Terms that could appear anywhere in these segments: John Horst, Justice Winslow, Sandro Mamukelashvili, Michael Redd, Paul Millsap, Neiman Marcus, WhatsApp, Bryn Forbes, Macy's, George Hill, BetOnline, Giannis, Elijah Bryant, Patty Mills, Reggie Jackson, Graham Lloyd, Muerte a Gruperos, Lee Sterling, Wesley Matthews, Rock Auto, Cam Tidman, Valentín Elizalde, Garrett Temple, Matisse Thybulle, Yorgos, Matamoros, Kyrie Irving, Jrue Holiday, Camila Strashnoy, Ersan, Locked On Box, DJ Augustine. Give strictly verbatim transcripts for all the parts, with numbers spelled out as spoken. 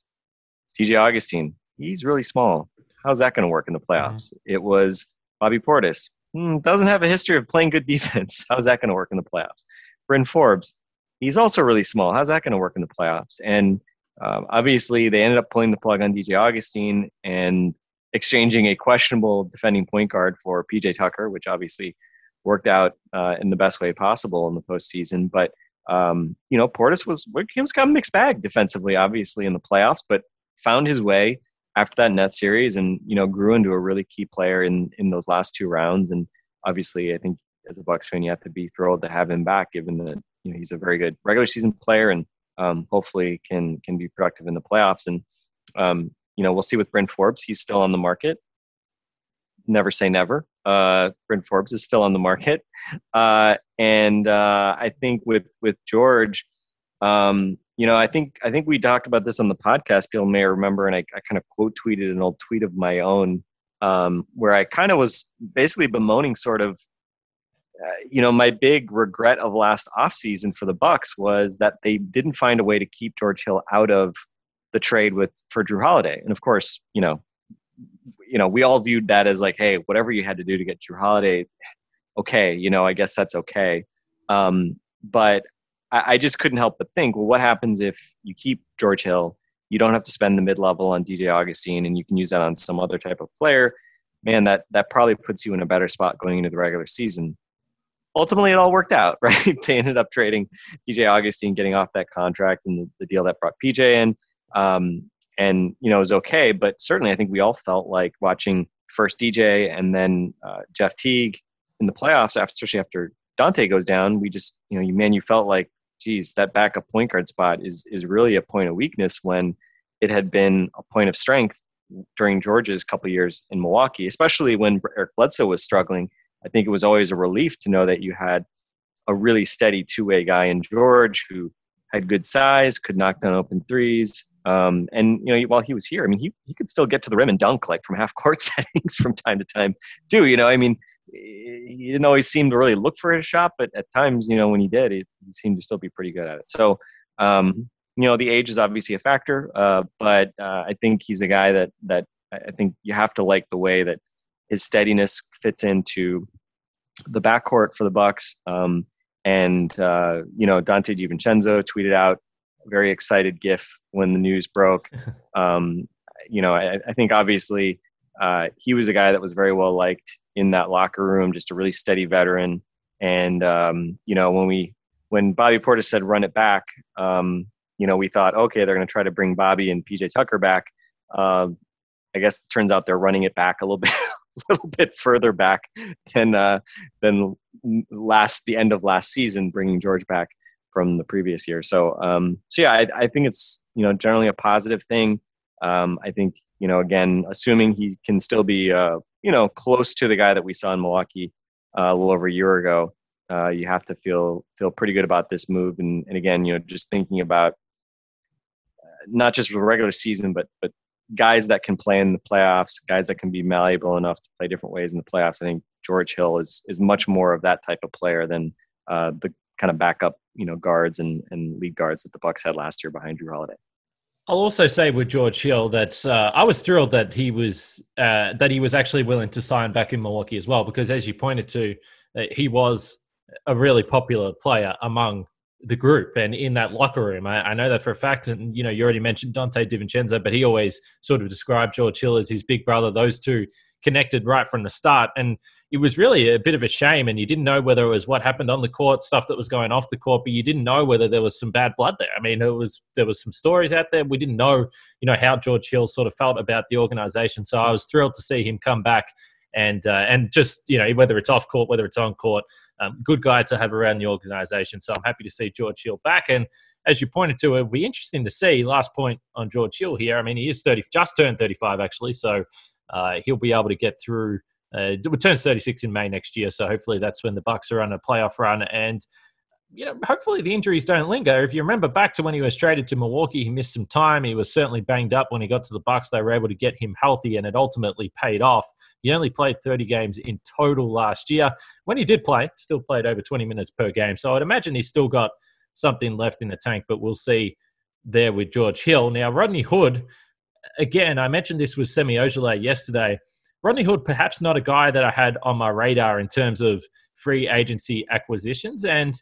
D J Augustine, he's really small. How's that going to work in the playoffs? Mm-hmm. It was Bobby Portis, mm, doesn't have a history of playing good defense. How's that going to work in the playoffs? Bryn Forbes, he's also really small. How's that going to work in the playoffs? And um, obviously they ended up pulling the plug on D J Augustine and exchanging a questionable defending point guard for P J Tucker, which obviously worked out uh, in the best way possible in the postseason. But, um, you know, Portis was, he was kind of mixed bag defensively, obviously, in the playoffs, but found his way after that net series and, you know, grew into a really key player in, in those last two rounds. And obviously I think as a Bucks fan, you have to be thrilled to have him back, given that, you know, he's a very good regular season player and um, hopefully can, can be productive in the playoffs. And, um, you know, we'll see with Bryn Forbes, he's still on the market. Never say never. Uh, Bryn Forbes is still on the market. Uh, and uh, I think with, with George, um, you know, I think I think we talked about this on the podcast, people may remember, and I, I kind of quote tweeted an old tweet of my own um, where I kind of was basically bemoaning sort of, uh, you know, my big regret of last offseason for the Bucks was that they didn't find a way to keep George Hill out of the trade with for Jrue Holiday. And of course, you know, you know, we all viewed that as like, hey, whatever you had to do to get Jrue Holiday, okay, you know, I guess that's okay. Um, but I, I just couldn't help but think, well, what happens if you keep George Hill? You don't have to spend the mid-level on D J Augustine, and you can use that on some other type of player. Man, that that probably puts you in a better spot going into the regular season. Ultimately, it all worked out, right? They ended up trading D J Augustine, getting off that contract, and the, the deal that brought P J in. Um, and, you know, it was okay. But certainly, I think we all felt like watching first D J and then uh, Jeff Teague in the playoffs, after, especially after Dante goes down, we just, you know, you man, you felt like, geez, that backup point guard spot is is really a point of weakness when it had been a point of strength during George's couple years in Milwaukee, especially when Eric Bledsoe was struggling. I think it was always a relief to know that you had a really steady two-way guy in George who had good size, could knock down open threes. Um, and, you know, while he was here, I mean, he, he could still get to the rim and dunk like from half court settings from time to time too. You know, I mean, he didn't always seem to really look for his shot, but at times, you know, when he did, he, he seemed to still be pretty good at it. So, um, you know, the age is obviously a factor, uh, but uh, I think he's a guy that, that I think you have to like the way that his steadiness fits into the backcourt for the Bucks. Um, and, uh, you know, Dante DiVincenzo tweeted out a very excited GIF when the news broke. Um, you know, I, I think obviously uh, he was a guy that was very well liked in that locker room, just a really steady veteran. And, um, you know, when we, when Bobby Portis said, run it back, um, you know, we thought, okay, they're going to try to bring Bobby and P J Tucker back. Um, I guess it turns out they're running it back a little bit, a little bit further back than, uh, than last, the end of last season, bringing George back from the previous year. So, um, so yeah, I, I think it's, you know, generally a positive thing. Um, I think, you know, again, assuming he can still be, uh, you know, close to the guy that we saw in Milwaukee uh, a little over a year ago, uh, you have to feel feel pretty good about this move. And, and again, you know, just thinking about uh, not just the regular season, but but guys that can play in the playoffs, guys that can be malleable enough to play different ways in the playoffs. I think George Hill is is much more of that type of player than uh, the kind of backup, you know, guards and, and lead guards that the Bucks had last year behind Jrue Holiday. I'll also say with George Hill that uh, I was thrilled that he was uh, that he was actually willing to sign back in Milwaukee as well, because as you pointed to, uh, he was a really popular player among the group and in that locker room. I, I know that for a fact, and you know, you already mentioned Dante DiVincenzo, but he always sort of described George Hill as his big brother. Those two connected right from the start, and it was really a bit of a shame. And you didn't know whether it was what happened on the court, stuff that was going off the court, but you didn't know whether there was some bad blood there. I mean, it was there was some stories out there. We didn't know, you know, how George Hill sort of felt about the organization. So I was thrilled to see him come back, and uh, and just, you know, whether it's off court, whether it's on court, um, good guy to have around the organization. So I'm happy to see George Hill back. And as you pointed to, it'll be interesting to see. Last point on George Hill here. I mean, he is thirty, just turned thirty-five actually, so. Uh, he'll be able to get through. Uh, it turns thirty-six in May next year, so hopefully that's when the Bucks are on a playoff run. And you know, hopefully the injuries don't linger. If you remember back to when he was traded to Milwaukee, he missed some time. He was certainly banged up when he got to the Bucks. They were able to get him healthy, and it ultimately paid off. He only played thirty games in total last year. When he did play, still played over twenty minutes per game. So I'd imagine he's still got something left in the tank. But we'll see there with George Hill. Now, Rodney Hood. Again, I mentioned this with Semi Ojeleye yesterday. Rodney Hood, perhaps not a guy that I had on my radar in terms of free agency acquisitions. And,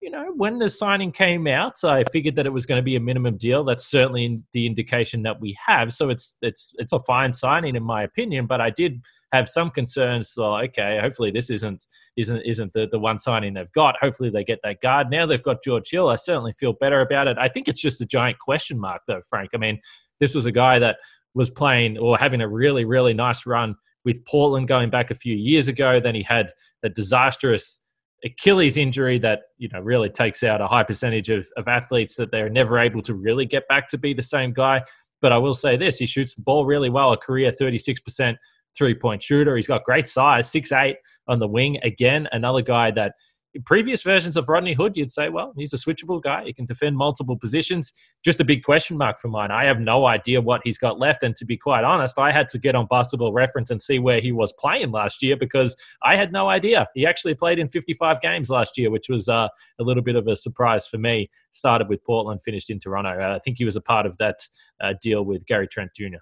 you know, when the signing came out, I figured that it was going to be a minimum deal. That's certainly the indication that we have. So it's it's it's a fine signing in my opinion, but I did have some concerns. Well, okay, hopefully this isn't isn't isn't the, the one signing they've got. Hopefully they get that guard. Now they've got George Hill. I certainly feel better about it. I think it's just a giant question mark though, Frank. I mean, this was a guy that was playing or having a really, really nice run with Portland going back a few years ago. Then he had a disastrous Achilles injury that, you know, really takes out a high percentage of, of athletes that they're never able to really get back to be the same guy. But I will say this, he shoots the ball really well, a career thirty-six percent three-point shooter. He's got great size, six eight on the wing. Again, another guy that in previous versions of Rodney Hood, you'd say, well, he's a switchable guy. He can defend multiple positions. Just a big question mark for mine. I have no idea what he's got left. And to be quite honest, I had to get on Basketball Reference and see where he was playing last year because I had no idea. He actually played in fifty-five games last year, which was uh, a little bit of a surprise for me. Started with Portland, finished in Toronto. Uh, I think he was a part of that uh, deal with Gary Trent Junior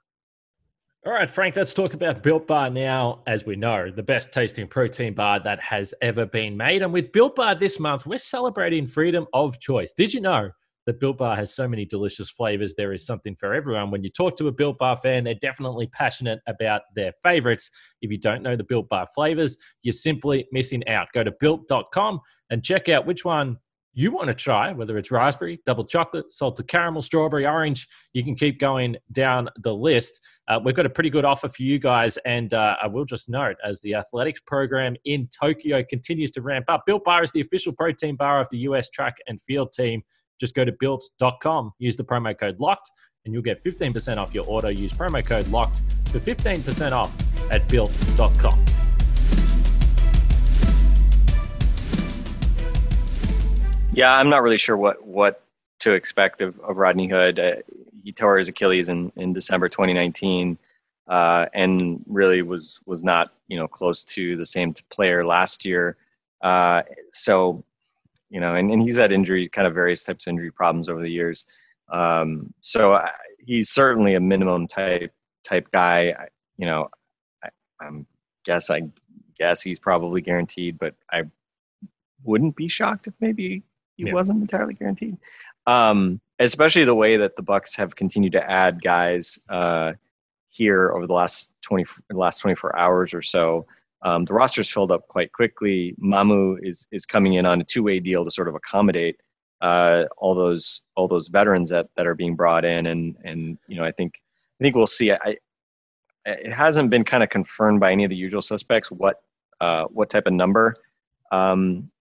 All right, Frank, let's talk about Built Bar now. As we know, the best tasting protein bar that has ever been made. And with Built Bar this month, we're celebrating freedom of choice. Did you know that Built Bar has so many delicious flavors? There is something for everyone. When you talk to a Built Bar fan, they're definitely passionate about their favorites. If you don't know the Built Bar flavors, you're simply missing out. Go to built dot com and check out which one you want to try, whether it's raspberry, double chocolate, salted caramel, strawberry, orange. You can keep going down the list. Uh, we've got a pretty good offer for you guys. And uh, I will just note, as the athletics program in Tokyo continues to ramp up, Built Bar is the official protein bar of the U S track and field team. Just go to built dot com, use the promo code LOCKED, and you'll get fifteen percent off your order. Use promo code LOCKED for fifteen percent off at built dot com. Yeah, I'm not really sure what, what to expect of, of Rodney Hood. Uh, he tore his Achilles in, in December twenty nineteen, uh, and really was was not you know close to the same player last year. Uh, so, you know, and, and he's had injury, kind of various types of injury problems over the years. Um, so I, he's certainly a minimum type type guy. I, you know, I I'm guess I guess he's probably guaranteed, but I wouldn't be shocked if maybe. He yeah. wasn't entirely guaranteed, um, especially the way that the Bucks have continued to add guys uh, here over the last twenty, last twenty-four hours or so. Um, the roster's filled up quite quickly. Mamu is is coming in on a two-way deal to sort of accommodate uh, all those all those veterans that, that are being brought in, and and you know I think I think we'll see. I, it hasn't been kind of confirmed by any of the usual suspects what uh, what type of number. Um,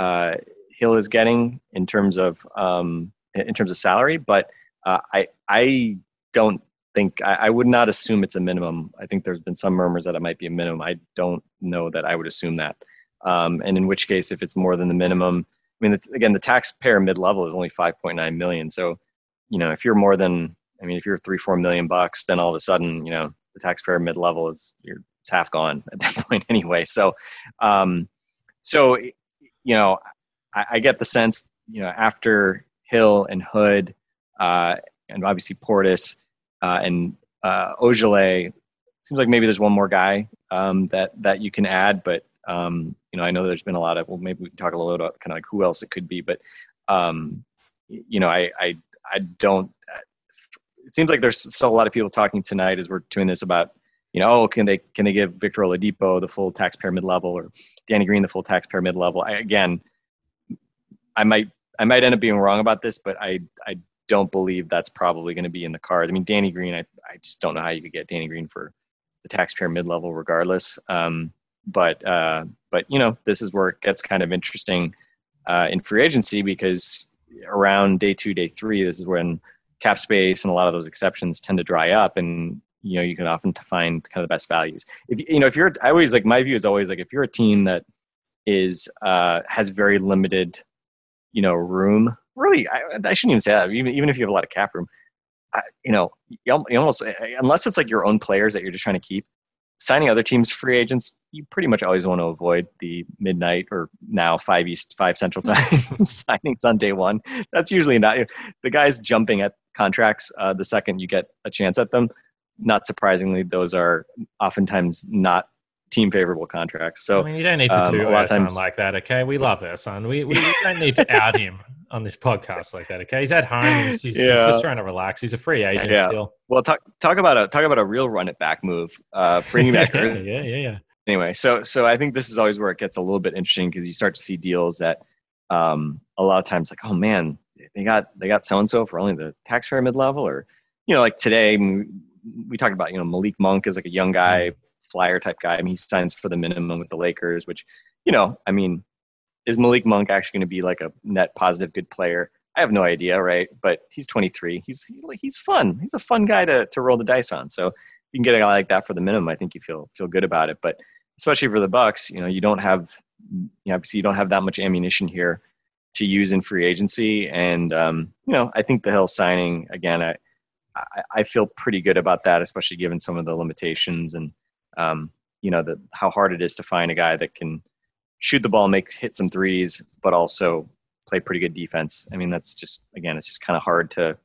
uh, Hill is getting in terms of um, in terms of salary, but uh, I I don't think I, I would not assume it's a minimum. I think there's been some murmurs that it might be a minimum. I don't know that I would assume that, um, and in which case, if it's more than the minimum, I mean, the, again, the taxpayer mid-level is only five point nine million. So, you know, if you're more than, I mean, if you're three four million bucks, then all of a sudden, you know, the taxpayer mid-level is you're it's half gone at that point anyway. So, um, so you know. I get the sense, you know, after Hill and Hood, uh, and obviously Portis uh, and uh, Ojeleye, seems like maybe there's one more guy um, that that you can add. But um, you know, I know there's been a lot of. Well, maybe we can talk a little about kind of like who else it could be. But um, you know, I, I I don't. It seems like there's still a lot of people talking tonight as we're doing this about. You know, oh, can they can they give Victor Oladipo the full taxpayer mid level or Danny Green the full taxpayer mid level? I, again. I might I might end up being wrong about this, but I, I don't believe that's probably going to be in the cards. I mean, Danny Green, I, I just don't know how you could get Danny Green for the taxpayer mid-level regardless. Um, but, uh, but you know, this is where it gets kind of interesting uh, in free agency because around day two, day three, this is when cap space and a lot of those exceptions tend to dry up and, you know, you can often find kind of the best values. If you know, if you're – I always like – my view is always like if you're a team that is uh, has very limited – you know, room really, I, I shouldn't even say that. Even, even if you have a lot of cap room, I, you know, you almost, unless it's like your own players that you're just trying to keep signing other teams, free agents, you pretty much always want to avoid the midnight or now five East, five Central time signings on day one. That's usually not the guys jumping at contracts. Uh, the second you get a chance at them, not surprisingly, those are oftentimes not team favorable contracts. So I mean, you don't need to um, do Ersan like that, okay? We love Ersan. We, we we don't need to out him on this podcast like that, okay? He's at home. He's, he's, yeah. he's just trying to relax. He's a free agent yeah. still. Well, talk talk about a talk about a real run it back move. Uh, bringing back yeah, yeah, yeah, yeah. Anyway, so so I think this is always where it gets a little bit interesting because you start to see deals that um, a lot of times like, oh man, they got they got so and so for only the taxpayer mid level, or you know, like today we, we talked about you know Malik Monk is like a young guy. Mm. Flyer type guy. I mean, he signs for the minimum with the Lakers, which, you know, I mean, is Malik Monk actually going to be like a net positive good player? I have no idea, right? But he's twenty-three. He's he's fun. He's a fun guy to to roll the dice on. So you can get a guy like that for the minimum. I think you feel feel good about it. But especially for the Bucks, you know, you don't have you know, obviously you don't have that much ammunition here to use in free agency. And, um, you know, I think the Hill signing, again, I, I, I feel pretty good about that, especially given some of the limitations and, um, you know, the, how hard it is to find a guy that can shoot the ball, make hit some threes, but also play pretty good defense. I mean, that's just, again, it's just kind of hard to,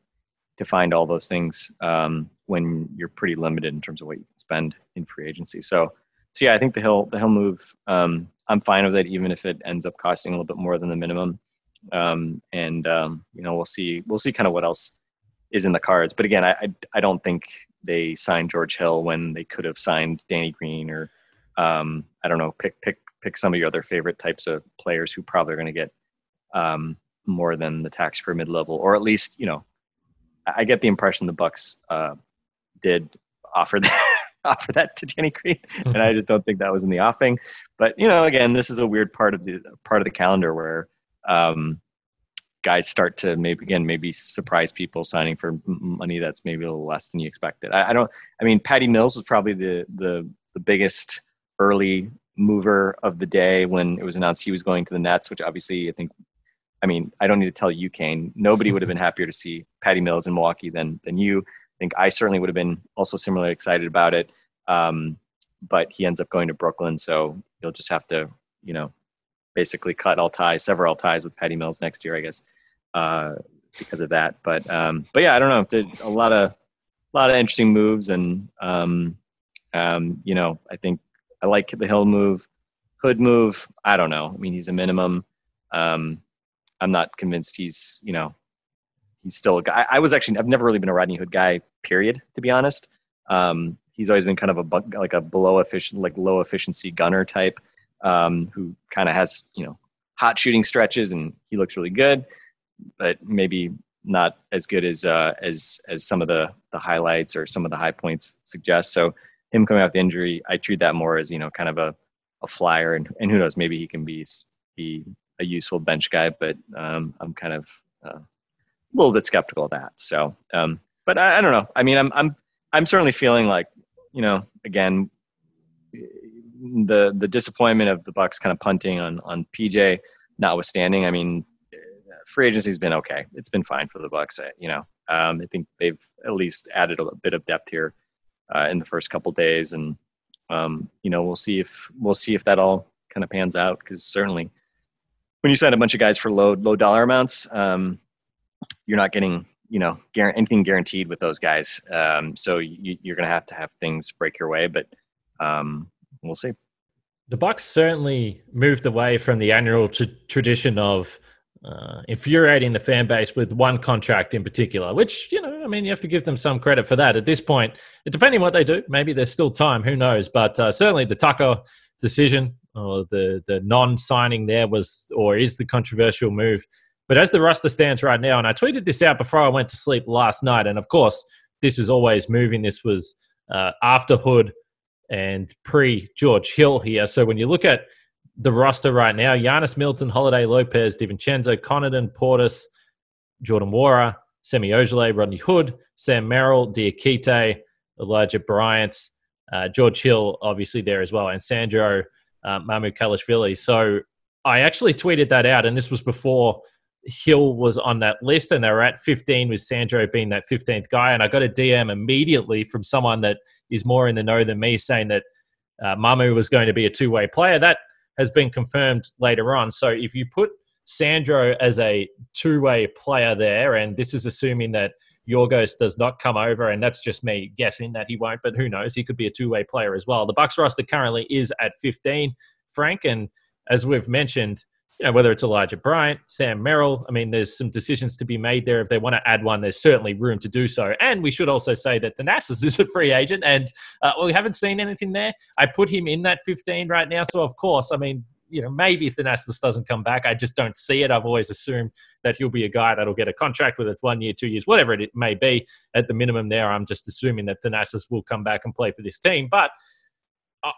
to find all those things um, when you're pretty limited in terms of what you can spend in free agency. So, so yeah, I think the Hill, the Hill move, um, I'm fine with it, even if it ends up costing a little bit more than the minimum. Um, and, um, you know, we'll see, we'll see kind of what else is in the cards. But again, I, I, I don't think they signed George Hill when they could have signed Danny Green or, um, I don't know, pick, pick, pick some of your other favorite types of players who probably are going to get um, more than the tax per mid level, or at least, you know, I get the impression the Bucks uh, did offer that, offer that to Danny Green, and I just don't think that was in the offing. But you know, again, this is a weird part of the part of the calendar where um, guys start to maybe again maybe surprise people signing for money that's maybe a little less than you expected. I, I don't. I mean, Patty Mills was probably the the the biggest early mover of the day when it was announced he was going to the Nets, which obviously I think. I mean, I don't need to tell you, Kane, nobody would have been happier to see Patty Mills in Milwaukee than than you. I think I certainly would have been also similarly excited about it. Um, but he ends up going to Brooklyn, so you'll just have to, you know, basically cut all ties, sever all ties with Patty Mills next year, I guess, uh, because of that. But um, but yeah, I don't know. Did a lot of a lot of interesting moves, and um, um, you know, I think I like the Hill move, Hood move. I don't know. I mean, he's a minimum. Um, I'm not convinced he's, you know, he's still a guy. I was actually, I've never really been a Rodney Hood guy, period, to be honest. Um, he's always been kind of a, like a below efficient, like low efficiency gunner type um, who kind of has, you know, hot shooting stretches and he looks really good, but maybe not as good as, uh, as, as some of the, the highlights or some of the high points suggest. So him coming out with injury, I treat that more as, you know, kind of a, a flyer and, and who knows, maybe he can be, be, a useful bench guy, but um, I'm kind of uh, a little bit skeptical of that. So, um, but I, I don't know. I mean, I'm I'm I'm certainly feeling like, you know, again, the the disappointment of the Bucks kind of punting on on P J, notwithstanding. I mean, free agency's been okay. It's been fine for the Bucks. You know, um, I think they've at least added a bit of depth here uh, in the first couple days, and um, you know, we'll see if we'll see if that all kind of pans out because certainly. When you sign a bunch of guys for low low dollar amounts, um, you're not getting you know gar- anything guaranteed with those guys. Um, so you, you're going to have to have things break your way, but um, we'll see. The Bucks certainly moved away from the annual t- tradition of uh, infuriating the fan base with one contract in particular. Which you know, I mean, you have to give them some credit for that. At this point, depending on what they do, maybe there's still time. Who knows? But uh, certainly the Tucker decision. Or the, the non-signing there was or is the controversial move. But as the roster stands right now, and I tweeted this out before I went to sleep last night, and of course, this was always moving. This was uh, after Hood and pre-George Hill here. So when you look at the roster right now, Giannis, Milton, Holiday, Lopez, DiVincenzo, Connaughton, Portis, Jordan Wara, Semi Ojeleye, Rodney Hood, Sam Merrill, Diakite, Elijah Bryant, uh, George Hill, obviously there as well, and Sandro Uh, Mamukelashvili. So I actually tweeted that out, and this was before Hill was on that list, and they were at fifteen with Sandro being that fifteenth guy. And I got a D M immediately from someone that is more in the know than me saying that uh, Mamu was going to be a two-way player. That has been confirmed later on. So if you put Sandro as a two-way player there, and this is assuming that Yorgos does not come over, and that's just me guessing that he won't, but who knows? He could be a two-way player as well. The Bucks roster currently is at fifteen, Frank, and as we've mentioned, you know, whether it's Elijah Bryant, Sam Merrill, I mean, there's some decisions to be made there. If they want to add one, there's certainly room to do so. And we should also say that Thanasis is a free agent, and uh, well, we haven't seen anything there. I put him in that fifteen right now, so of course, I mean, you know, maybe Thanasis doesn't come back. I just don't see it. I've always assumed that he'll be a guy that'll get a contract, whether it's one year, two years, whatever it may be. At the minimum there, I'm just assuming that Thanasis will come back and play for this team. But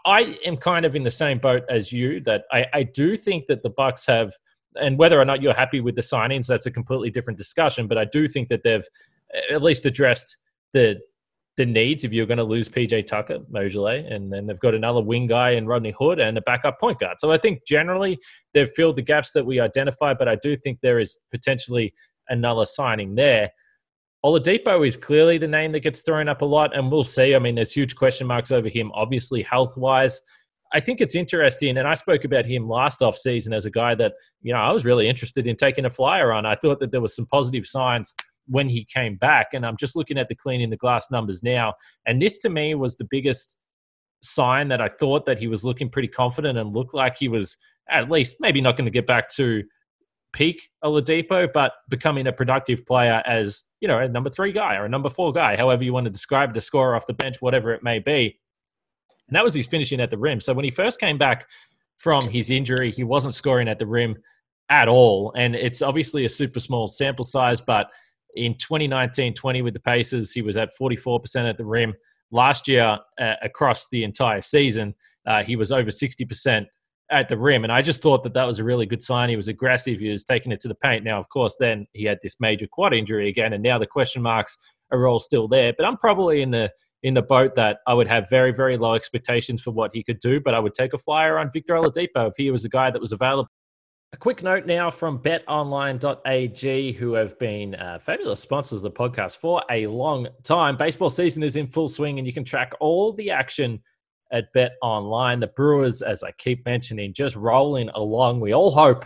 I am kind of in the same boat as you, that I, I do think that the Bucks have, and whether or not you're happy with the signings, that's a completely different discussion, but I do think that they've at least addressed the the needs if you're going to lose P J Tucker, Ojeleye, and then they've got another wing guy in Rodney Hood and a backup point guard. So I think generally they've filled the gaps that we identify, but I do think there is potentially another signing there. Oladipo is clearly the name that gets thrown up a lot, and we'll see. I mean, there's huge question marks over him, obviously, health-wise. I think it's interesting, and I spoke about him last offseason as a guy that, you know, I was really interested in taking a flyer on. I thought that there were some positive signs when he came back, and I'm just looking at the cleaning the glass numbers now. And this, to me, was the biggest sign that I thought that he was looking pretty confident and looked like he was at least maybe not going to get back to peak Oladipo, but becoming a productive player as, you know, a number three guy or a number four guy, however you want to describe it, a scorer off the bench, whatever it may be. And that was his finishing at the rim. So when he first came back from his injury, he wasn't scoring at the rim at all. And it's obviously a super small sample size, but in twenty nineteen twenty with the Pacers, he was at forty-four percent at the rim. Last year, uh, across the entire season, uh, he was over sixty percent at the rim. And I just thought that that was a really good sign. He was aggressive. He was taking it to the paint. Now, of course, then he had this major quad injury again, and now the question marks are all still there. But I'm probably in the in the boat that I would have very, very low expectations for what he could do, but I would take a flyer on Victor Oladipo if he was a guy that was available. A quick note now from bet online dot a g, who have been uh, fabulous sponsors of the podcast for a long time. Baseball season is in full swing, and you can track all the action at BetOnline. The Brewers, as I keep mentioning, just rolling along. We all hope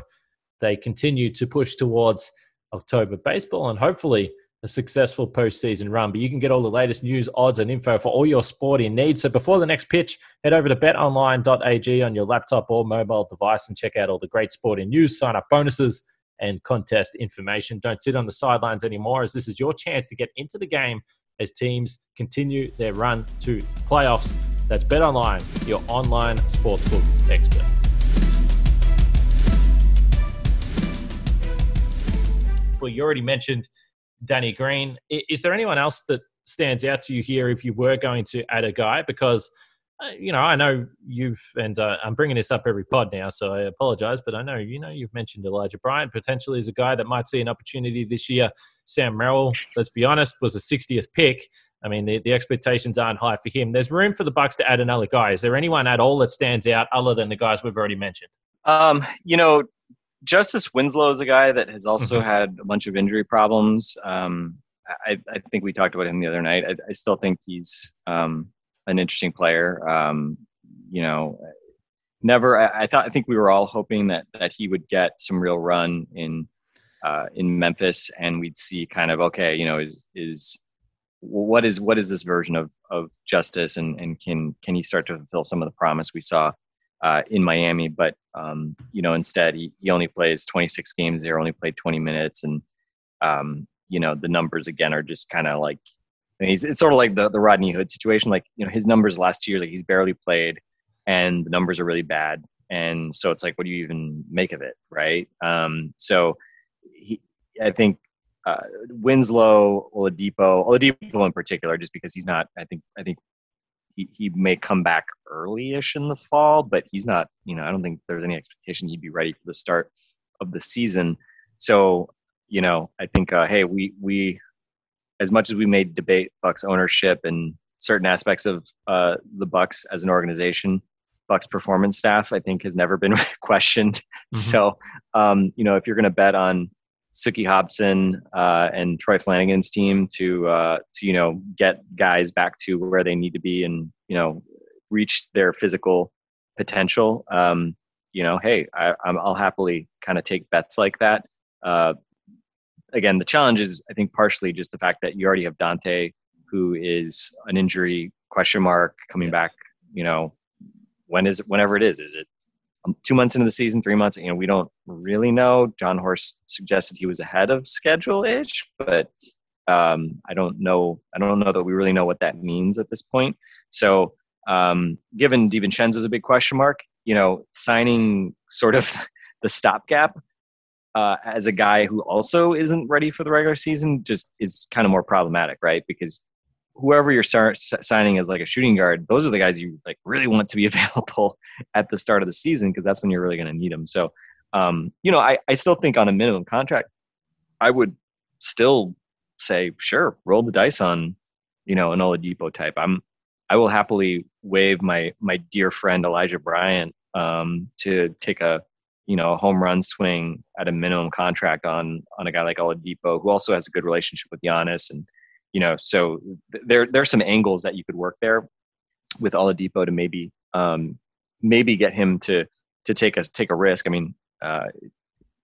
they continue to push towards October baseball and hopefully a successful postseason run. But you can get all the latest news, odds, and info for all your sporting needs. So before the next pitch, head over to bet online dot a g on your laptop or mobile device and check out all the great sporting news, sign-up bonuses, and contest information. Don't sit on the sidelines anymore, as this is your chance to get into the game as teams continue their run to playoffs. That's BetOnline, your online sportsbook experts. Well, you already mentioned Danny Green. Is there anyone else that stands out to you here if you were going to add a guy? Because, you know, I know you've, and uh, I'm bringing this up every pod now, so I apologize, but I know, you know, you've mentioned Elijah Bryant potentially as a guy that might see an opportunity this year. Sam Merrill, let's be honest, was a sixtieth pick. I mean, the, the expectations aren't high for him. There's room for the Bucks to add another guy. Is there anyone at all that stands out other than the guys we've already mentioned? Um, you know, Justice Winslow is a guy that has also mm-hmm. had a bunch of injury problems. Um, I, I think we talked about him the other night. I, I still think he's um, an interesting player. Um, you know, never. I, I thought. I think we were all hoping that that he would get some real run in uh, in Memphis, and we'd see kind of okay, you know, is is what is what is this version of of Justice, and and can can he start to fulfill some of the promise we saw Uh, in Miami, but um, you know, instead he, he only plays twenty-six games there, only played twenty minutes, and um, you know, the numbers again are just kind of like, I mean, he's, it's sort of like the, the Rodney Hood situation. Like, you know, his numbers last year, like he's barely played, and the numbers are really bad, and so it's like, what do you even make of it, right? Um, so he, I think uh, Winslow, Oladipo, Oladipo in particular, just because he's not, I think, I think. He, he may come back early-ish in the fall, but he's not, you know, I don't think there's any expectation he'd be ready for the start of the season. So, you know, I think, uh, hey, we, we, as much as we may debate Bucks ownership and certain aspects of uh, the Bucks as an organization, Bucks performance staff, I think, has never been questioned. Mm-hmm. So, um, you know, if you're going to bet on Suki Hobson uh, and Troy Flanagan's team to, uh, to, you know, get guys back to where they need to be and, you know, reach their physical potential. Um, you know, hey, I, I'm, I'll happily kind of take bets like that. Uh, again, the challenge is, I think, partially just the fact that you already have Dante, who is an injury question mark coming yes. back, you know, when is it, whenever it is, is it two months into the season, three months, you know, we don't really know. John Horst suggested he was ahead of schedule-ish, but um, I don't know. I don't know that we really know what that means at this point. So um, given DiVincenzo's a big question mark, you know, signing sort of the stopgap uh, as a guy who also isn't ready for the regular season just is kind of more problematic, right? Because whoever you're signing as like a shooting guard, those are the guys you like really want to be available at the start of the season, because that's when you're really going to need them. So, um, you know, I, I still think on a minimum contract, I would still say, sure, roll the dice on you know, an Oladipo type. I'm, I will happily waive my my dear friend Elijah Bryant um, to take a, you know, a home run swing at a minimum contract on on a guy like Oladipo, who also has a good relationship with Giannis, and you know, so th- there there's some angles that you could work there with Oladipo to maybe um, maybe get him to to take a take a risk. I mean, uh,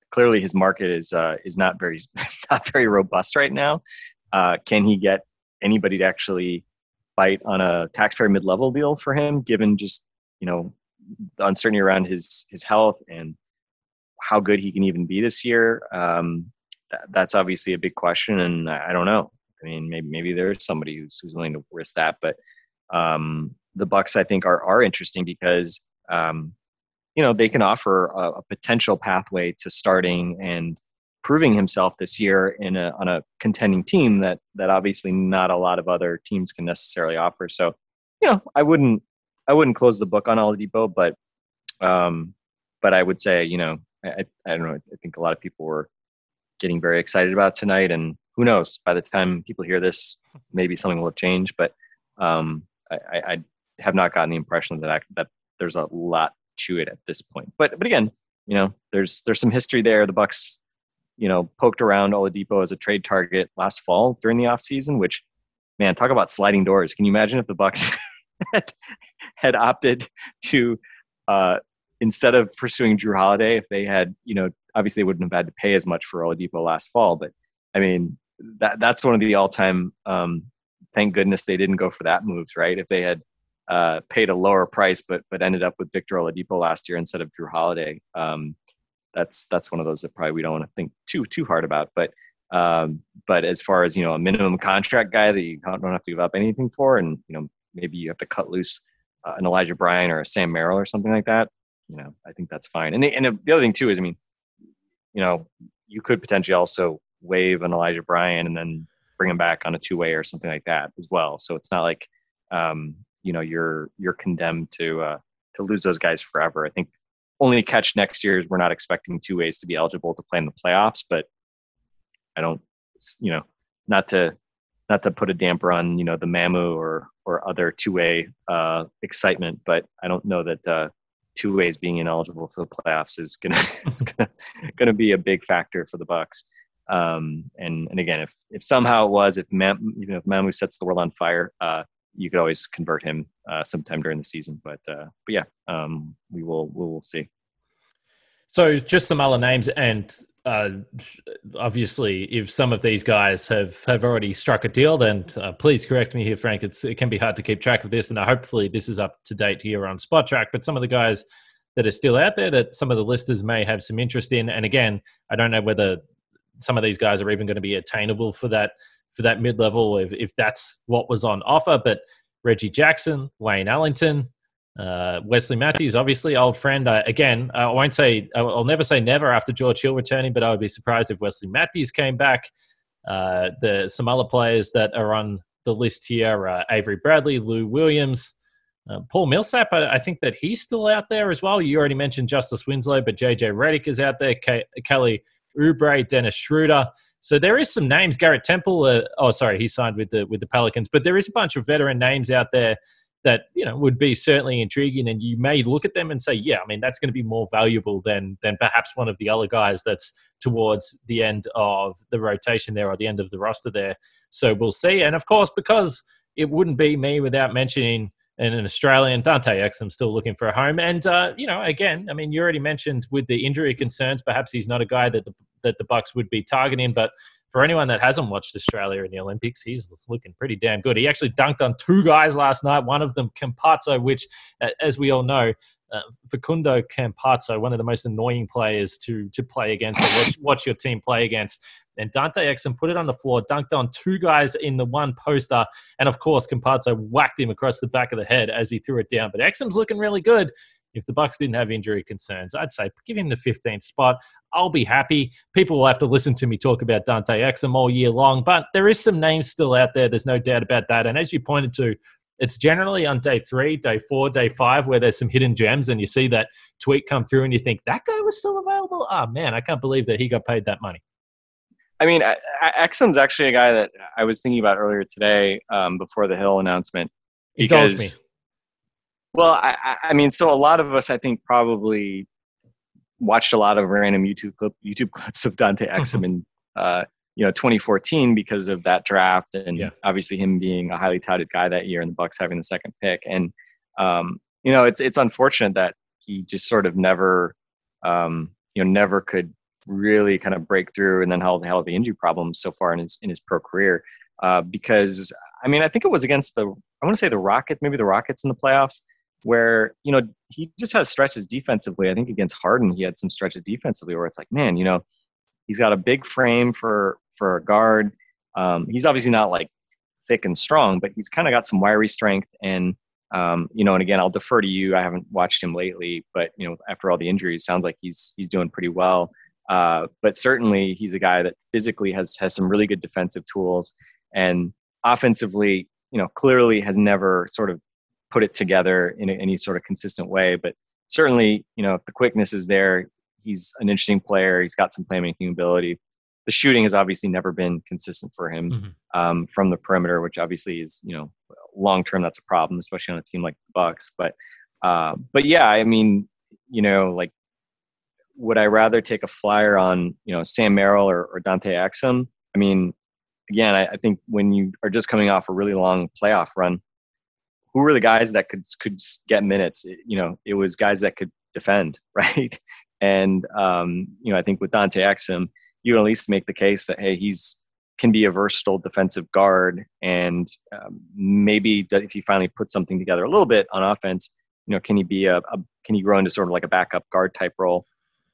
clearly his market is uh, is not very not very robust right now. Uh, can he get anybody to actually bite on a taxpayer mid-level deal for him, given just, you know, the uncertainty around his his health and how good he can even be this year? Um, th- that's obviously a big question, and I don't know. I mean, maybe maybe there's somebody who's who's willing to risk that, but um, the Bucks, I think, are are interesting because um, you know, they can offer a, a potential pathway to starting and proving himself this year in a on a contending team that that obviously not a lot of other teams can necessarily offer. So, you know, I wouldn't I wouldn't close the book on Oladipo, but um, but I would say, you know, I I don't know. I think a lot of people were getting very excited about tonight, and who knows? By the time people hear this, maybe something will have changed. But um, I, I have not gotten the impression that I, that there's a lot to it at this point. But but again, you know, there's there's some history there. The Bucks, you know, poked around Oladipo as a trade target last fall during the offseason, which, man, talk about sliding doors. Can you imagine if the Bucks had, had opted to, uh, instead of pursuing Jrue Holiday, if they had, you know, obviously they wouldn't have had to pay as much for Oladipo last fall. But, I mean, that that's one of the all-time, um, thank goodness they didn't go for that moves, right? If they had uh, paid a lower price but but ended up with Victor Oladipo last year instead of Jrue Holiday, um, that's that's one of those that probably we don't want to think too too hard about. But um, but as far as, you know, a minimum contract guy that you don't have to give up anything for, and, you know, maybe you have to cut loose uh, an Elijah Bryant or a Sam Merrill or something like that, you know, I think that's fine. And the, and the other thing too is, I mean, you know, you could potentially also waive an Elijah Bryant and then bring him back on a two-way or something like that as well. So it's not like um, you know, you're you're condemned to uh, to lose those guys forever. I think only catch next year is we're not expecting two ways to be eligible to play in the playoffs, but I don't, you know, not to, not to put a damper on, you know, the Mamu or, or other two way uh, excitement, but I don't know that uh, two ways being ineligible for the playoffs is going to, going to be a big factor for the Bucks. Um, and, and again, if, if somehow it was, if Mam, you know, if Mamu sets the world on fire, uh, you could always convert him uh, sometime during the season. But uh, but yeah, um, we will we will see. So just some other names. And uh, obviously, if some of these guys have, have already struck a deal, then uh, please correct me here, Frank. It's, it can be hard to keep track of this. And hopefully this is up to date here on Spot Track. But some of the guys that are still out there that some of the listers may have some interest in. And again, I don't know whether some of these guys are even going to be attainable for that for that mid-level, if, if that's what was on offer. But Reggie Jackson, Wayne Ellington, uh, Wesley Matthews, obviously, old friend. Uh, again, I won't say, I'll never say never after George Hill returning, but I would be surprised if Wesley Matthews came back. Uh, the, some other players that are on the list here, uh, Avery Bradley, Lou Williams, uh, Paul Millsap. I, I think that he's still out there as well. You already mentioned Justice Winslow, but J J Redick is out there, K- Kelly Oubre, Dennis Schroeder. So there is some names. Garrett Temple, uh, oh, sorry, he signed with the with the Pelicans. But there is a bunch of veteran names out there that, you know, would be certainly intriguing. And you may look at them and say, yeah, I mean, that's going to be more valuable than than perhaps one of the other guys that's towards the end of the rotation there or the end of the roster there. So we'll see. And, of course, because it wouldn't be me without mentioning an Australian, Dante Exum, still looking for a home. And, uh, you know, again, I mean, you already mentioned with the injury concerns, perhaps he's not a guy that the that the Bucks would be targeting. But for anyone that hasn't watched Australia in the Olympics, he's looking pretty damn good. He actually dunked on two guys last night, one of them Campazzo, which, as we all know, uh, Facundo Campazzo, one of the most annoying players to to play against, or watch, watch your team play against. And Dante Exum put it on the floor, dunked on two guys in the one poster, and of course Campazzo whacked him across the back of the head as he threw it down. But Exum's looking really good. If the Bucks didn't have injury concerns, I'd say give him the fifteenth spot. I'll be happy. People will have to listen to me talk about Dante Exum all year long, but there is some names still out there. There's no doubt about that. And as you pointed to, it's generally on day three, day four, day five, where there's some hidden gems and you see that tweet come through and you think, that guy was still available? Oh, man, I can't believe that he got paid that money. I mean, I, I, Exum's actually a guy that I was thinking about earlier today um, before the Hill announcement. Because, he does me. Well, I, I mean, so a lot of us, I think, probably watched a lot of random YouTube clip, YouTube clips of Dante Exum in uh, you know twenty fourteen because of that draft, and yeah. obviously him being a highly touted guy that year, and the Bucks having the second pick. And um, you know, it's it's unfortunate that he just sort of never, um, you know, never could really kind of break through, and then held held the injury problems so far in his in his pro career. Uh, because I mean, I think it was against the I want to say the Rockets, maybe the Rockets in the playoffs, where you know he just has stretches defensively. I think against Harden, he had some stretches defensively where it's like, man, you know, he's got a big frame for for a guard. Um, he's obviously not like thick and strong, but he's kind of got some wiry strength. And um, you know, and again, I'll defer to you. I haven't watched him lately, but you know, after all the injuries, sounds like he's he's doing pretty well. Uh, but certainly he's a guy that physically has, has some really good defensive tools, and offensively, you know, clearly has never sort of put it together in any sort of consistent way. But certainly, you know, if the quickness is there, he's an interesting player. He's got some playmaking ability. The shooting has obviously never been consistent for him mm-hmm. um, from the perimeter, which obviously is, you know, long-term that's a problem, especially on a team like the Bucks. But, uh, but yeah, I mean, you know, like, would I rather take a flyer on, you know, Sam Merrill or, or Dante Exum? I mean, again, I, I think when you are just coming off a really long playoff run, who were the guys that could could get minutes? It, you know, it was guys that could defend, right? And um, you know, I think with Dante Exum, you at least make the case that hey, he's can be a versatile defensive guard, and um, maybe if he finally puts something together a little bit on offense, you know, can he be a, a can he grow into sort of like a backup guard type role?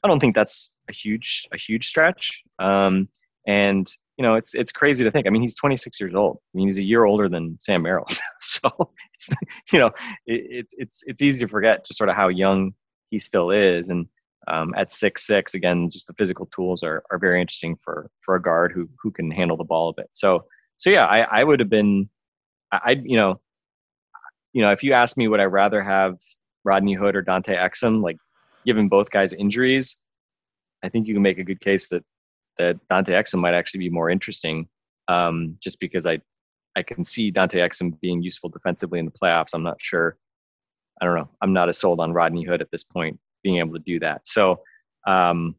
I don't think that's a huge, a huge stretch. Um, and you know, it's, it's crazy to think, I mean, he's twenty-six years old. I mean, he's a year older than Sam Merrill. So it's, you know, it, it's, it's easy to forget just sort of how young he still is. And, um, at six, six, again, just the physical tools are, are very interesting for, for a guard who, who can handle the ball a bit. So, so yeah, I, I would have been, I, I, you know, you know, if you asked me, would I rather have Rodney Hood or Dante Exum, like, given both guys injuries, I think you can make a good case that, that Dante Exum might actually be more interesting um, just because I, I can see Dante Exum being useful defensively in the playoffs. I'm not sure. I don't know. I'm not as sold on Rodney Hood at this point being able to do that. So, um,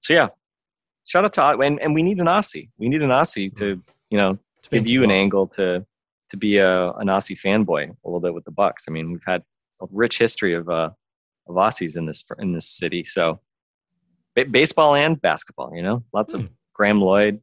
so yeah, shout out to Otto. And, and we need an Aussie. We need an Aussie to, you know, to give you an angle to, to be a, an Aussie fanboy a little bit with the Bucks. I mean, we've had a rich history of, uh, of Aussies in this in this city, so b- baseball and basketball, you know, lots mm. of Graham Lloyd,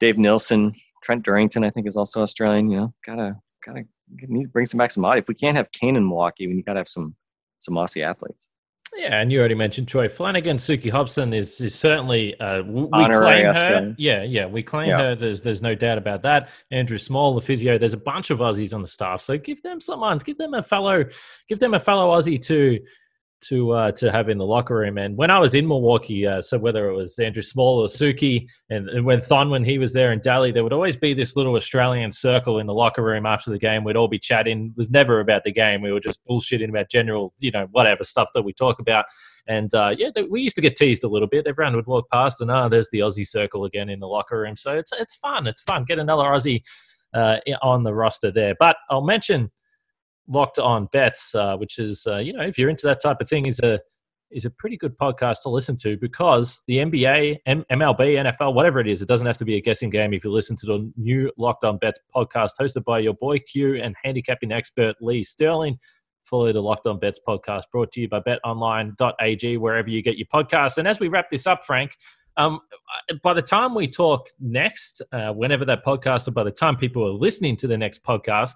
Dave Nilsson, Trent Durrington, I think is also Australian. You know, gotta gotta need to bring some back some Aussie. If we can't have Kane in Milwaukee, we gotta have some some Aussie athletes. Yeah, and you already mentioned Troy Flanagan. Suki Hobson is is certainly uh, we, we claim her. Yeah, yeah, we claim yeah. her. There's there's no doubt about that. Andrew Small, the physio. There's a bunch of Aussies on the staff, so give them someone, give them a fellow, give them a fellow Aussie to to uh, to have in the locker room. And when I was in Milwaukee, uh, so whether it was Andrew Small or Suki, and, and when Thon when he was there in Daly, there would always be this little Australian circle in the locker room after the game. We'd all be chatting. It was never about the game. We were just bullshitting about general, you know, whatever stuff that we talk about. And uh, yeah, we used to get teased a little bit. Everyone would walk past and, oh, there's the Aussie circle again in the locker room. So it's it's fun. It's fun. Get another Aussie uh, on the roster there. But I'll mention Locked On Bets, uh, which is, uh, you know, if you're into that type of thing, is a is a pretty good podcast to listen to because the N B A, M- M L B, N F L, whatever it is, it doesn't have to be a guessing game if you listen to the new Locked On Bets podcast hosted by your boy Q and handicapping expert Lee Sterling. Follow the Locked On Bets podcast brought to you by bet online dot a g, wherever you get your podcasts. And as we wrap this up, Frank, um, by the time we talk next, uh, whenever that podcast or by the time people are listening to the next podcast,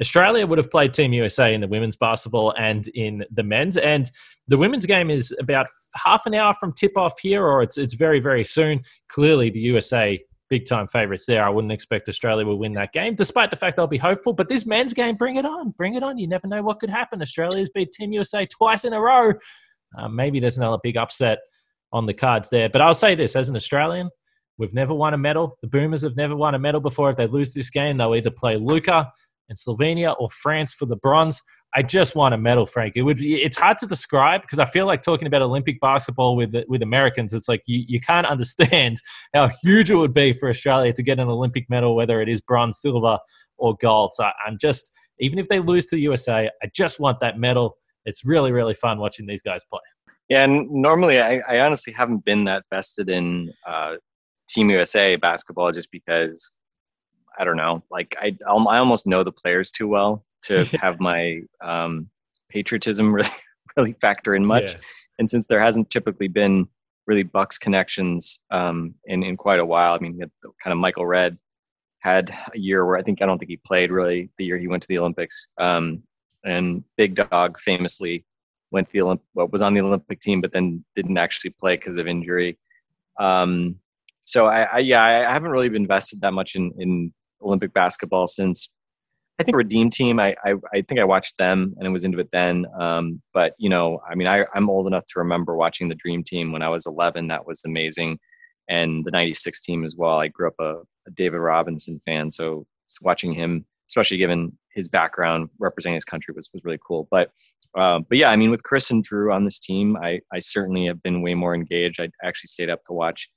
Australia would have played Team U S A in the women's basketball and in the men's. And the women's game is about half an hour from tip-off here, or it's it's very, very soon. Clearly, the U S A big-time favourites there. I wouldn't expect Australia will win that game, despite the fact I'll be hopeful. But this men's game, bring it on. Bring it on. You never know what could happen. Australia's beat Team U S A twice in a row. Uh, maybe there's another big upset on the cards there. But I'll say this, as an Australian, we've never won a medal. The Boomers have never won a medal before. If they lose this game, they'll either play Luca in Slovenia or France for the bronze. I just want a medal, Frank. It would be, it's hard to describe because I feel like talking about Olympic basketball with with Americans, it's like you, you can't understand how huge it would be for Australia to get an Olympic medal, whether it is bronze, silver, or gold. So I'm just, even if they lose to the U S A, I just want that medal. It's really, really fun watching these guys play. Yeah, and normally I, I honestly haven't been that vested in uh, Team U S A basketball just because, I don't know, like I, I almost know the players too well to have my um, patriotism really, really factor in much. Yeah. And since there hasn't typically been really Bucks connections um, in, in quite a while, I mean, kind of Michael Redd had a year where I think, I don't think he played really the year he went to the Olympics. Um, and Big Dog famously went to the Olymp- well, was on the Olympic team, but then didn't actually play because of injury. Um, so I, I, yeah, I haven't really been invested that much in, in Olympic basketball since I think Redeem Team. I, I, I think I watched them and I was into it then. Um, but you know, I mean, I, I'm old enough to remember watching the Dream Team when I was eleven. That was amazing. And the ninety-six team as well. I grew up a, a David Robinson fan. So watching him, especially given his background representing his country, was, was really cool. But, uh, but yeah, I mean, with Chris and Jrue on this team, I, I certainly have been way more engaged. I actually stayed up to watch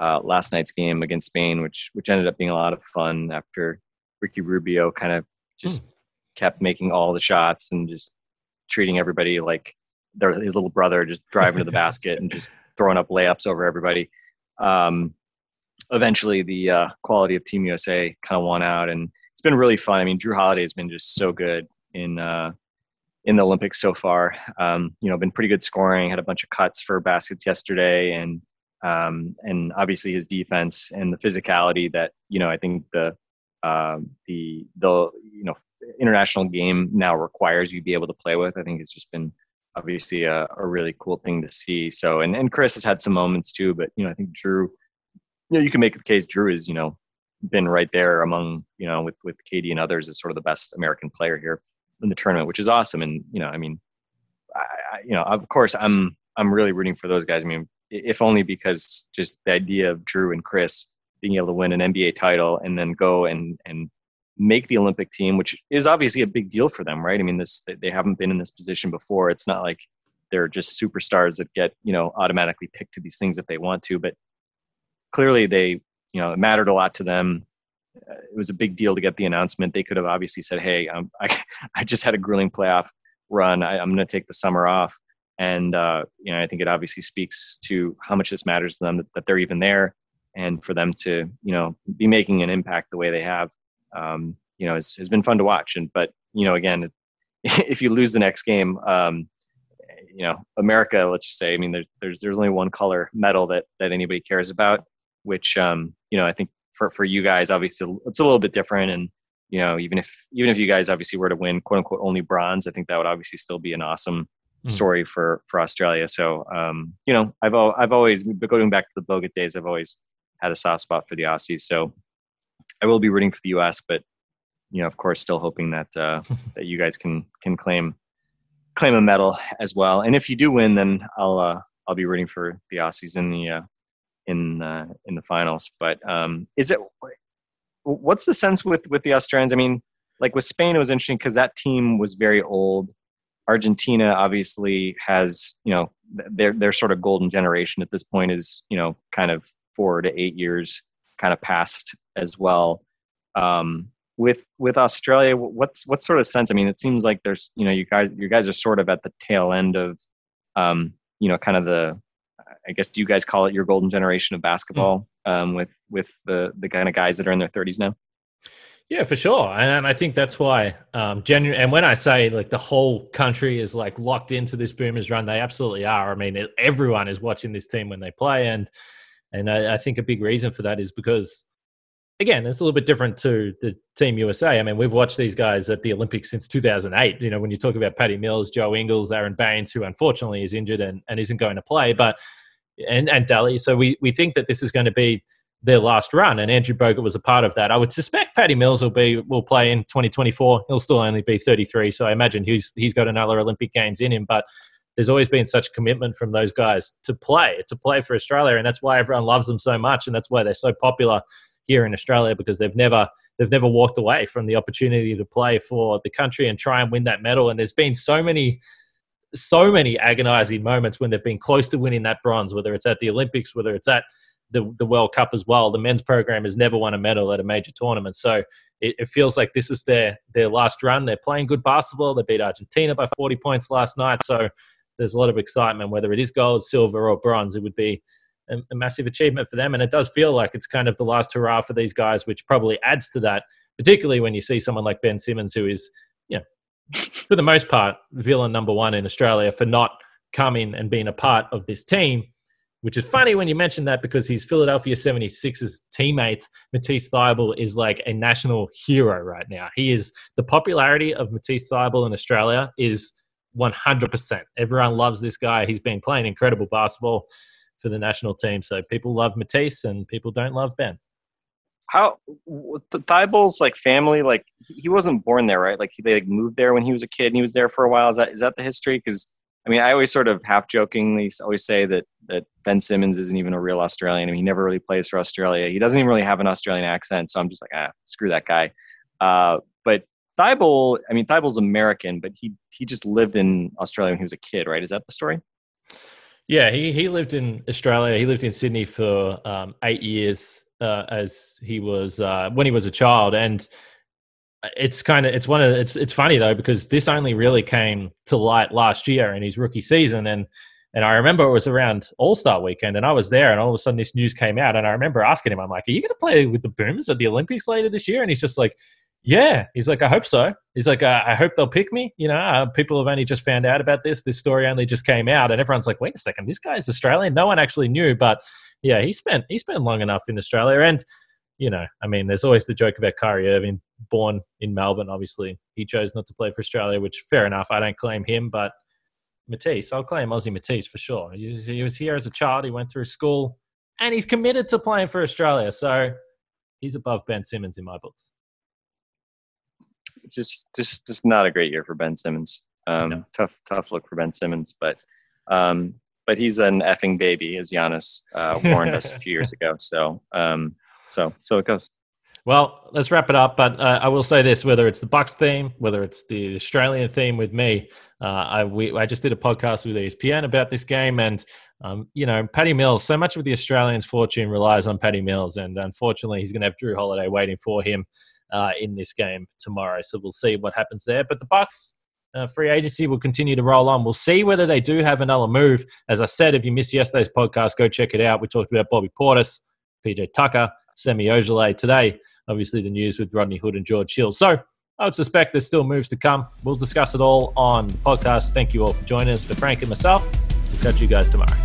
uh, last night's game against Spain, which, which ended up being a lot of fun after Ricky Rubio kind of just mm. kept making all the shots and just treating everybody like their, his little brother, just driving to the basket and just throwing up layups over everybody. Um, eventually the uh, quality of Team U S A kind of won out, and it's been really fun. I mean, Jrue Holiday has been just so good in uh, in the Olympics so far. Um, you know, been pretty good scoring, had a bunch of cuts for baskets yesterday, and um, and obviously his defense and the physicality that, you know, I think the uh, the the you know international game now requires you to be able to play with. I think it's just been obviously a, a really cool thing to see. So, and, and Chris has had some moments too, but, you know, I think Jrue, you know, you can make the case Jrue is, you know, been right there among, you know, with, with K D and others as sort of the best American player here in the tournament, which is awesome. And, you know, I mean, I, I, you know, of course I'm, I'm really rooting for those guys. I mean, if only because just the idea of Jrue and Chris being able to win an N B A title and then go and, and make the Olympic team, which is obviously a big deal for them, right? I mean, this, they haven't been in this position before. It's not like they're just superstars that get, you know, automatically picked to these things if they want to, but clearly they, you know, it mattered a lot to them. Uh, it was a big deal to get the announcement. They could have obviously said, hey, um, I, I just had a grueling playoff run. I, I'm going to take the summer off. And, uh, you know, I think it obviously speaks to how much this matters to them that, that they're even there. And for them to, you know, be making an impact the way they have, um, you know, has been fun to watch. And, but, you know, again, if you lose the next game, um, you know, America, let's just say, I mean, there, there's, there's only one color medal that, that anybody cares about, which, um, you know, I think for, for you guys, obviously it's a little bit different. And, you know, even if, even if you guys obviously were to win quote unquote only bronze, I think that would obviously still be an awesome mm. story for, for Australia. So, um, you know, I've, I've always, going back to the Bogut days, I've always had a soft spot for the Aussies. So I will be rooting for the U S, but, you know, of course, still hoping that, uh, that you guys can, can claim, claim a medal as well. And if you do win, then I'll, uh, I'll be rooting for the Aussies in the, uh, in uh, in the finals. But um, is it what's the sense with, with the Australians? I mean, like with Spain, it was interesting because that team was very old. Argentina obviously has, you know, their their sort of golden generation at this point is, you know, kind of four to eight years kind of past as well. Um, with with Australia, what's what sort of sense? I mean, it seems like there's, you know, you guys you guys are sort of at the tail end of, um, you know, kind of the, I guess, do you guys call it your golden generation of basketball um, with, with the, the kind of guys that are in their thirties now? Yeah, for sure. And, and I think that's why, um, genu- and when I say like the whole country is like locked into this Boomers run, they absolutely are. I mean, it, everyone is watching this team when they play. And, and I, I think a big reason for that is because, again, it's a little bit different to the Team U S A. I mean, we've watched these guys at the Olympics since two thousand eight. You know, when you talk about Patty Mills, Joe Ingles, Aaron Baines, who unfortunately is injured and, and isn't going to play, but and, and Daly. So we, we think that this is going to be their last run, and Andrew Bogut was a part of that. I would suspect Patty Mills will be will play in twenty twenty-four. He'll still only be thirty-three, so I imagine he's he's got another Olympic Games in him. But there's always been such commitment from those guys to play, to play for Australia, and that's why everyone loves them so much, and that's why they're so popular here in Australia, because they've never they've never walked away from the opportunity to play for the country and try and win that medal. And there's been so many so many agonizing moments when they've been close to winning that bronze, whether it's at the Olympics, whether it's at the, the World Cup as well. The men's program has never won a medal at a major tournament. So it, it feels like this is their, their last run. They're playing good basketball. They beat Argentina by forty points last night. So there's a lot of excitement, whether it is gold, silver, or bronze. It would be a, a massive achievement for them. And it does feel like it's kind of the last hurrah for these guys, which probably adds to that, particularly when you see someone like Ben Simmons, who is, you know, for the most part, villain number one in Australia for not coming and being a part of this team, which is funny when you mention that, because his Philadelphia seventy-sixers teammate, Matisse Thybulle, is like a national hero right now. He is the popularity of Matisse Thybulle in Australia is one hundred percent. Everyone loves this guy. He's been playing incredible basketball for the national team. So people love Matisse and people don't love Ben. How Thybulle's like family, like he wasn't born there, right? Like they like moved there when he was a kid and he was there for a while. Is that, is that the history? Cause I mean, I always sort of half jokingly always say that, that Ben Simmons isn't even a real Australian. I mean, he never really plays for Australia. He doesn't even really have an Australian accent. So I'm just like, ah, screw that guy. Uh, but Thybulle, I mean, Thybulle's American, but he, he just lived in Australia when he was a kid, right? Is that the story? Yeah. He, he lived in Australia. He lived in Sydney for um, eight years uh, as he was, uh, when he was a child. And It's kind of, it's one of, it's, it's funny though, because this only really came to light last year in his rookie season. And, and I remember it was around All-Star weekend and I was there and all of a sudden this news came out and I remember asking him, I'm like, are you going to play with the Boomers at the Olympics later this year? And he's just like, yeah. He's like, I hope so. He's like, I, I hope they'll pick me. You know, uh, people have only just found out about this. This story only just came out and everyone's like, wait a second, this guy's Australian. No one actually knew, but yeah, he spent, he spent long enough in Australia. And you know, I mean, there's always the joke about Kyrie Irving, born in Melbourne. Obviously, he chose not to play for Australia, which fair enough. I don't claim him, but Matisse, I'll claim Aussie Matisse for sure. He was, he was here as a child. He went through school, and he's committed to playing for Australia. So he's above Ben Simmons in my books. It's just, just, just not a great year for Ben Simmons. Um, no. Tough, tough look for Ben Simmons, but, um, but he's an effing baby, as Giannis uh, warned us a few years ago. So. Um, So, so it goes. Well, let's wrap it up. But uh, I will say this: whether it's the Bucks theme, whether it's the Australian theme with me, uh, I we I just did a podcast with E S P N about this game, and um, you know, Patty Mills. So much of the Australians' fortune relies on Patty Mills, and unfortunately, he's going to have Jrue Holiday waiting for him uh, in this game tomorrow. So we'll see what happens there. But the Bucks. Uh, free agency will continue to roll on. We'll see whether they do have another move. As I said, if you missed yesterday's podcast, go check it out. We talked about Bobby Portis, P J Tucker, Semi Ojeleye today. Obviously, the news with Rodney Hood and George Hill. So I would suspect there's still moves to come. We'll discuss it all on the podcast. Thank you all for joining us. For Frank and myself, we'll catch you guys tomorrow.